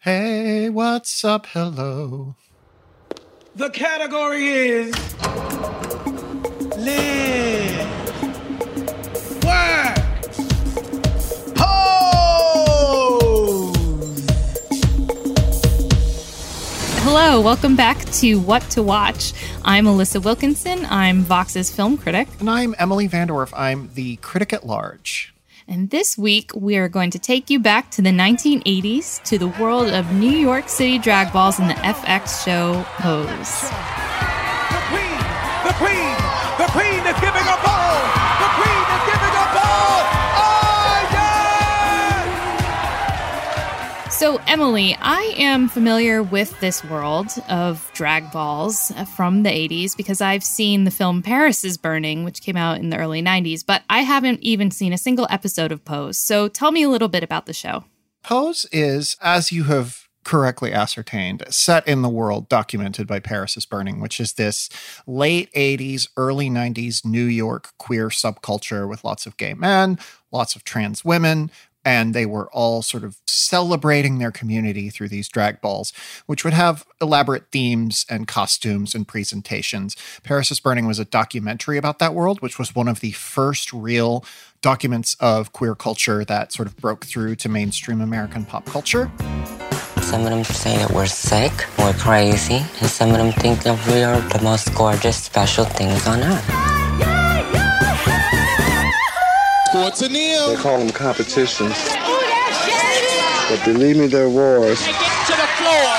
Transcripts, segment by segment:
Hey, what's up, hello? The category is... Live. Work. Pose. Hello, welcome back to What to Watch. I'm Alyssa Wilkinson. I'm Vox's film critic. And I'm Emily Vanderwerf. I'm the critic at large. And this week, we are going to take you back to the 1980s, to the world of New York City drag balls and the FX show Pose. The Queen, the Queen is giving a ball! The Queen is giving a ball! Oh, yes! So, Emily, I am familiar with this world of drag balls from the 80s because I've seen the film Paris is Burning, which came out in the early 90s, but I haven't even seen a single episode of Pose. So tell me a little bit about the show. Pose is, as you have correctly ascertained, set in the world documented by Paris is Burning, which is this late 80s, early 90s New York queer subculture with lots of gay men, lots of trans women, and they were all sort of celebrating their community through these drag balls, which would have elaborate themes and costumes and presentations. Paris is Burning was a documentary about that world, which was one of the first real documents of queer culture that sort of broke through to mainstream American pop culture. Some of them say that we're sick, we're crazy, and some of them think that we are the most gorgeous, special things on earth. They call them competitions. But believe me, they're wars. Take it to the floor.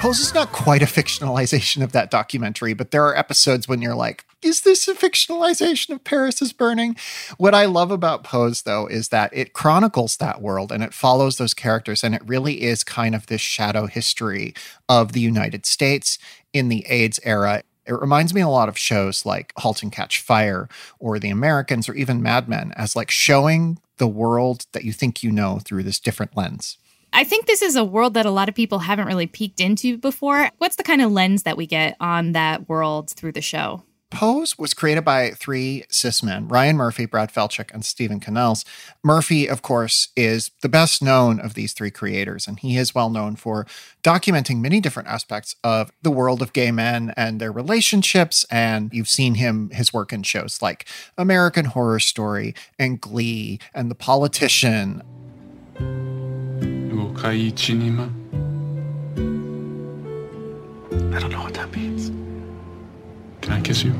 Pose is not quite a fictionalization of that documentary, but there are episodes when you're like, is this a fictionalization of Paris is Burning? What I love about Pose, though, is that it chronicles that world and it follows those characters. And it really is kind of this shadow history of the United States in the AIDS era. It reminds me a lot of shows like Halt and Catch Fire or The Americans or even Mad Men as like showing the world that you think you know through this different lens. I think this is a world that a lot of people haven't really peeked into before. What's the kind of lens that we get on that world through the show? Pose was created by three cis men, Ryan Murphy, Brad Falchuk, and Stephen Canals. Murphy, of course, is the best known of these three creators, and he is well known for documenting many different aspects of the world of gay men and their relationships, and you've seen his work in shows like American Horror Story and Glee and The Politician. I don't know what that means. Can I kiss you?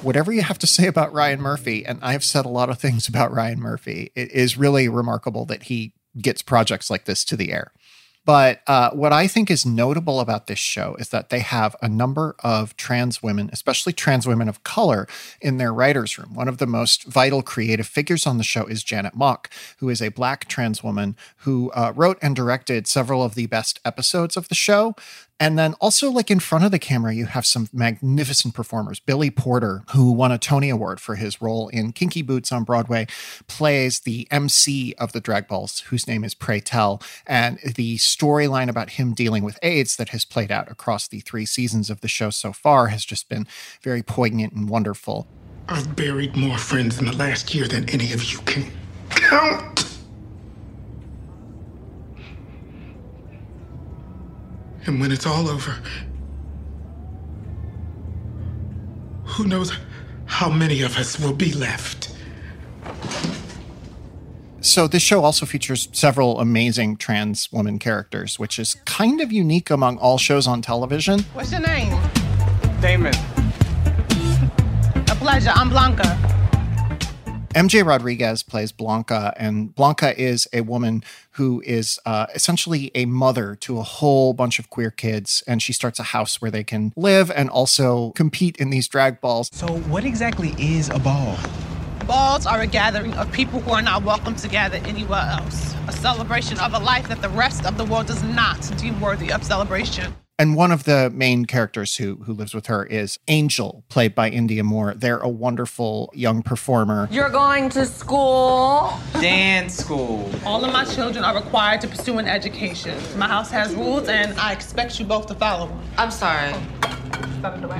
Whatever you have to say about Ryan Murphy, and I've said a lot of things about Ryan Murphy, it is really remarkable that he gets projects like this to the air. But what I think is notable about this show is that they have a number of trans women, especially trans women of color, in their writer's room. One of the most vital creative figures on the show is Janet Mock, who is a Black trans woman who wrote and directed several of the best episodes of the show. And then also, like, in front of the camera, you have some magnificent performers. Billy Porter, who won a Tony Award for his role in Kinky Boots on Broadway, plays the MC of the drag balls, whose name is Pray Tell. And the storyline about him dealing with AIDS that has played out across the three seasons of the show so far has just been very poignant and wonderful. I've buried more friends in the last year than any of you can count. And when it's all over, who knows how many of us will be left. So this show also features several amazing trans woman characters, which is kind of unique among all shows on television. What's your name? Damon. A pleasure. I'm Blanca. MJ Rodriguez plays Blanca, and Blanca is a woman who is essentially a mother to a whole bunch of queer kids, and she starts a house where they can live and also compete in these drag balls. So what exactly is a ball? Balls are a gathering of people who are not welcome to gather anywhere else. A celebration of a life that the rest of the world does not deem worthy of celebration. And one of the main characters who lives with her is Angel, played by India Moore. They're a wonderful young performer. You're going to school. Dance school. All of my children are required to pursue an education. My house has rules, and I expect you both to follow them. I'm sorry.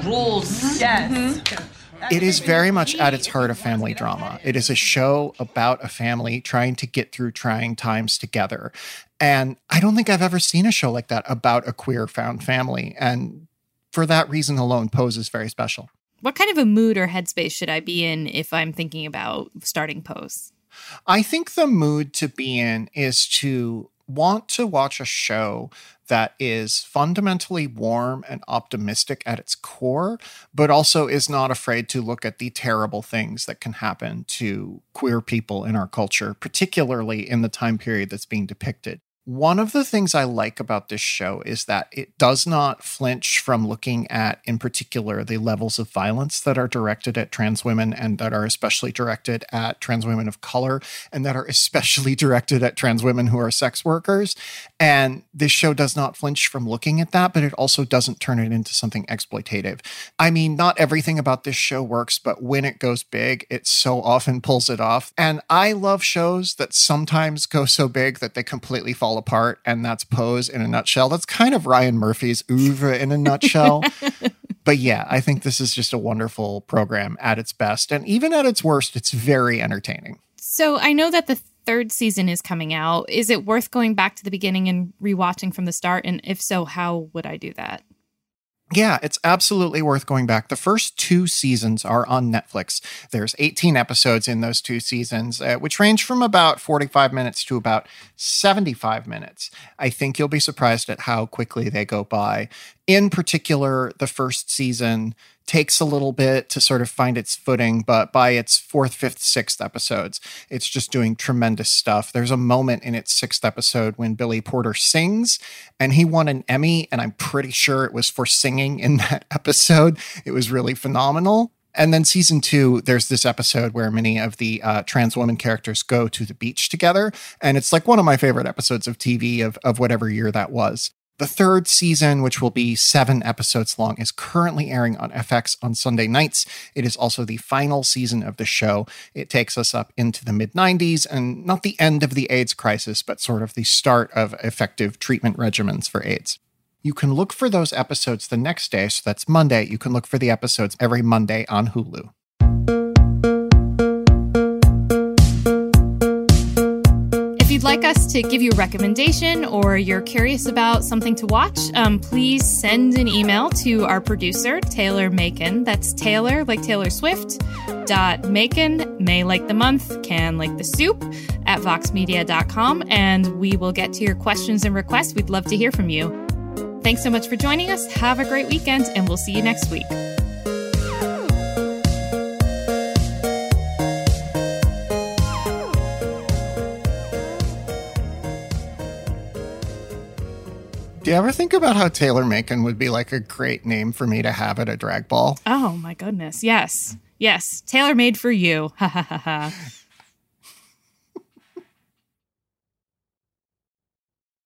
Rules. Yes. Mm-hmm. It is very much at its heart a family drama. It is a show about a family trying to get through trying times together. And I don't think I've ever seen a show like that about a queer found family. And for that reason alone, Pose is very special. What kind of a mood or headspace should I be in if I'm thinking about starting Pose? I think the mood to be in is to want to watch a show that is fundamentally warm and optimistic at its core, but also is not afraid to look at the terrible things that can happen to queer people in our culture, particularly in the time period that's being depicted. One of the things I like about this show is that it does not flinch from looking at, in particular, the levels of violence that are directed at trans women and that are especially directed at trans women of color and that are especially directed at trans women who are sex workers. And this show does not flinch from looking at that, but it also doesn't turn it into something exploitative. I mean, not everything about this show works, but when it goes big, it so often pulls it off. And I love shows that sometimes go so big that they completely fall apart, and that's Pose in a nutshell. That's kind of Ryan Murphy's oeuvre in a nutshell. But yeah, I think this is just a wonderful program at its best. And even at its worst, it's very entertaining. So I know that the third season is coming out. Is it worth going back to the beginning and rewatching from the start? And if so, how would I do that? Yeah, it's absolutely worth going back. The first two seasons are on Netflix. There's 18 episodes in those two seasons, which range from about 45 minutes to about 75 minutes. I think you'll be surprised at how quickly they go by. In particular, the first season takes a little bit to sort of find its footing, but by its fourth, fifth, sixth episodes, it's just doing tremendous stuff. There's a moment in its sixth episode when Billy Porter sings, and he won an Emmy, and I'm pretty sure it was for singing in that episode. It was really phenomenal. And then season two, there's this episode where many of the trans woman characters go to the beach together, and it's like one of my favorite episodes of TV of whatever year that was. The third season, which will be 7 episodes long, is currently airing on FX on Sunday nights. It is also the final season of the show. It takes us up into the mid-90s, and not the end of the AIDS crisis, but sort of the start of effective treatment regimens for AIDS. You can look for those episodes the next day, so that's Monday. You can look for the episodes every Monday on Hulu. If you'd like us to give you a recommendation or you're curious about something to watch, please send an email to our producer, Taylor Macon. That's Taylor, like Taylor Swift, .Macon, may like the month, can like the soup, at voxmedia.com, and we will get to your questions and requests. We'd love to hear from you. Thanks so much for joining us. Have a great weekend, and we'll see you next week. Do you ever think about how Taylor Macon would be like a great name for me to have at a drag ball? Oh, my goodness. Yes. Yes. Tailor made for you. Ha, ha, ha, ha.